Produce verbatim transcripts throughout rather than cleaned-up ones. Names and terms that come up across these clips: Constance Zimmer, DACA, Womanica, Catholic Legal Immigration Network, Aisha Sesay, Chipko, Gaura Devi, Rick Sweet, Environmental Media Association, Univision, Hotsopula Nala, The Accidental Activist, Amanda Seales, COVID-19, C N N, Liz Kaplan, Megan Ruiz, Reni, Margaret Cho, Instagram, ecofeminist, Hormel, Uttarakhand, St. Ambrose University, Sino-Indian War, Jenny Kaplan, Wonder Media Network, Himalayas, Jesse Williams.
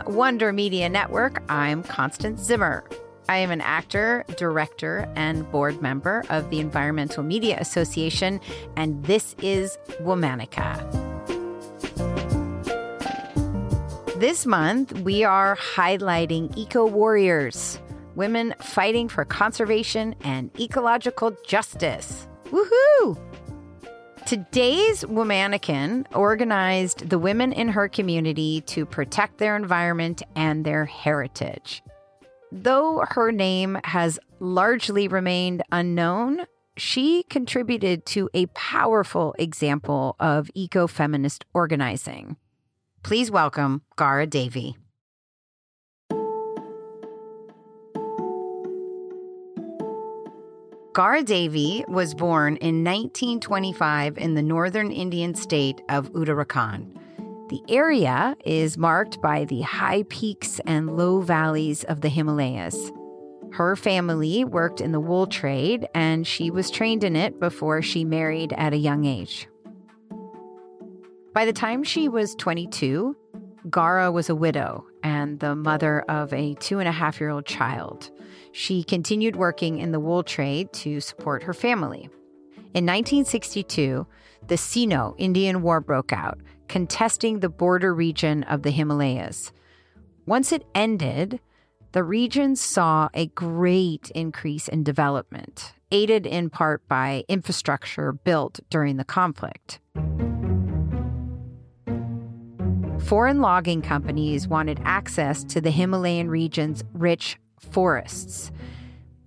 from Wonder Media Network, I'm Constance Zimmer. I am an actor, director, and board member of the Environmental Media Association, and this is Womanica. This month, we are highlighting eco-warriors, women fighting for conservation and ecological justice. Woohoo! Today's Womanican organized the women in her community to protect their environment and their heritage. Though her name has largely remained unknown, she contributed to a powerful example of eco-feminist organizing. Please welcome Gaura Devi. Gaura Devi was born in nineteen twenty-five in the northern Indian state of Uttarakhand. The area is marked by the high peaks and low valleys of the Himalayas. Her family worked in the wool trade, and she was trained in it before she married at a young age. By the time she was twenty-two, Gaura was a widow and the mother of a two-and-a-half-year-old child. She continued working in the wool trade to support her family. In nineteen sixty-two, the Sino-Indian War broke out, contesting the border region of the Himalayas. Once it ended, the region saw a great increase in development, aided in part by infrastructure built during the conflict. Foreign logging companies wanted access to the Himalayan region's rich forests.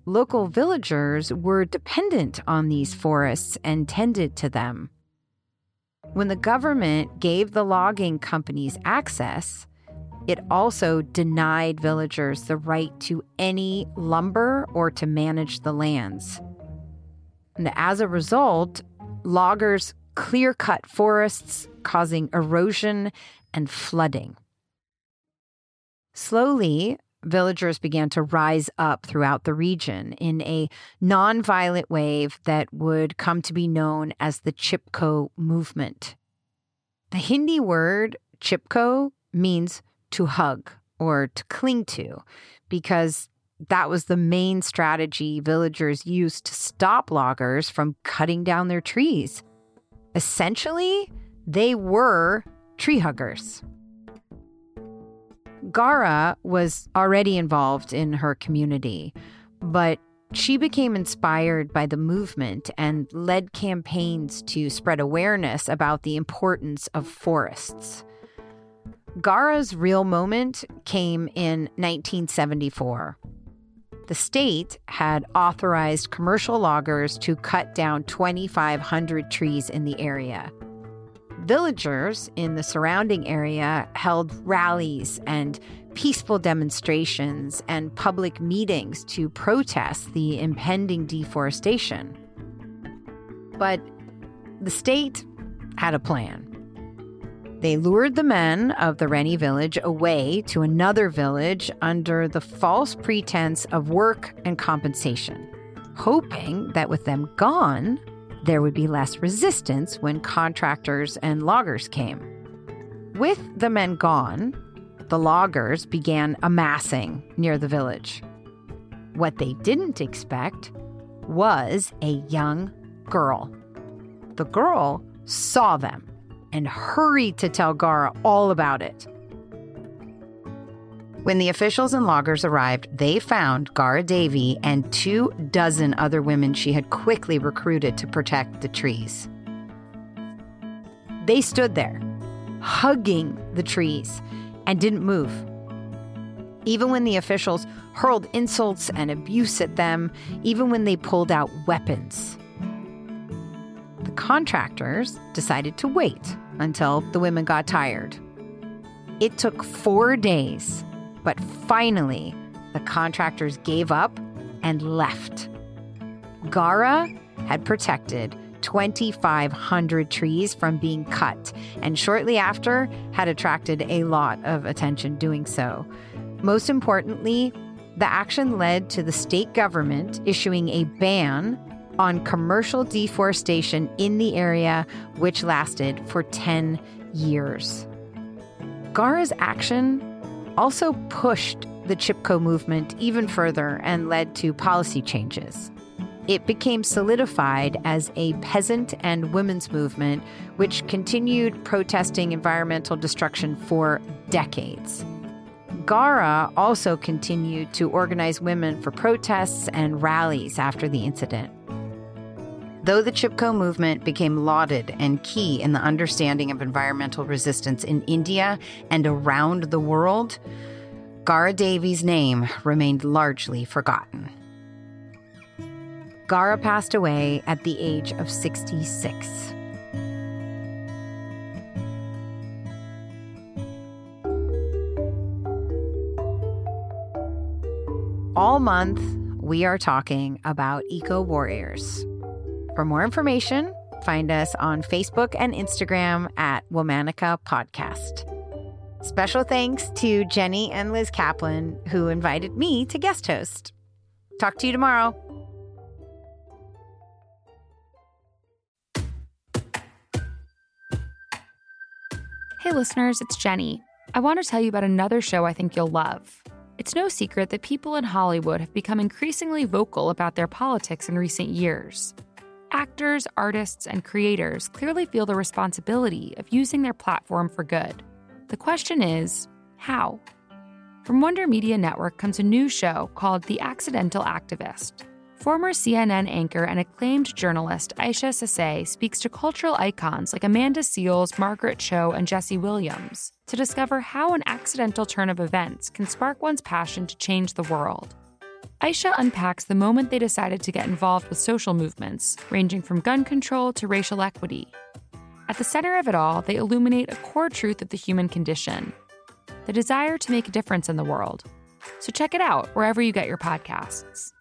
Local villagers were dependent on these forests and tended to them. When the government gave the logging companies access, it also denied villagers the right to any lumber or to manage the lands. And as a result, loggers clear-cut forests, causing erosion and flooding. Slowly, villagers began to rise up throughout the region in a nonviolent wave that would come to be known as the Chipko movement. The Hindi word Chipko means to hug or to cling to, because that was the main strategy villagers used to stop loggers from cutting down their trees. Essentially, they were tree huggers. Gaura was already involved in her community, but she became inspired by the movement and led campaigns to spread awareness about the importance of forests. Gaura's real moment came in nineteen seventy-four. The state had authorized commercial loggers to cut down twenty-five hundred trees in the area. Villagers in the surrounding area held rallies and peaceful demonstrations and public meetings to protest the impending deforestation. But the state had a plan. They lured the men of the Reni village away to another village under the false pretense of work and compensation, hoping that with them gone, there would be less resistance when contractors and loggers came. With the men gone, the loggers began amassing near the village. What they didn't expect was a young girl. The girl saw them and hurried to tell Gaura all about it. When the officials and loggers arrived, they found Gaura Devi and two dozen other women she had quickly recruited to protect the trees. They stood there, hugging the trees, and didn't move. Even when the officials hurled insults and abuse at them, even when they pulled out weapons. The contractors decided to wait until the women got tired. It took four days. But finally, the contractors gave up and left. Gaura had protected twenty-five hundred trees from being cut, and shortly after had attracted a lot of attention doing so. Most importantly, the action led to the state government issuing a ban on commercial deforestation in the area, which lasted for ten years. Gaura's action also pushed the Chipko movement even further and led to policy changes. It became solidified as a peasant and women's movement, which continued protesting environmental destruction for decades. Gaura also continued to organize women for protests and rallies after the incident. Though the Chipko movement became lauded and key in the understanding of environmental resistance in India and around the world, Gaura Devi's name remained largely forgotten. Gaura passed away at the age of sixty-six. All month, we are talking about eco-warriors. For more information, find us on Facebook and Instagram at Womanica Podcast. Special thanks to Jenny and Liz Kaplan, who invited me to guest host. Talk to you tomorrow. Hey listeners, it's Jenny. I want to tell you about another show I think you'll love. It's no secret that people in Hollywood have become increasingly vocal about their politics in recent years. Actors, artists, and creators clearly feel the responsibility of using their platform for good. The question is, how? From Wonder Media Network comes a new show called The Accidental Activist. Former C N N anchor and acclaimed journalist Aisha Sesay speaks to cultural icons like Amanda Seales, Margaret Cho, and Jesse Williams to discover how an accidental turn of events can spark one's passion to change the world. Aisha unpacks the moment they decided to get involved with social movements, ranging from gun control to racial equity. At the center of it all, they illuminate a core truth of the human condition, the desire to make a difference in the world. So check it out wherever you get your podcasts.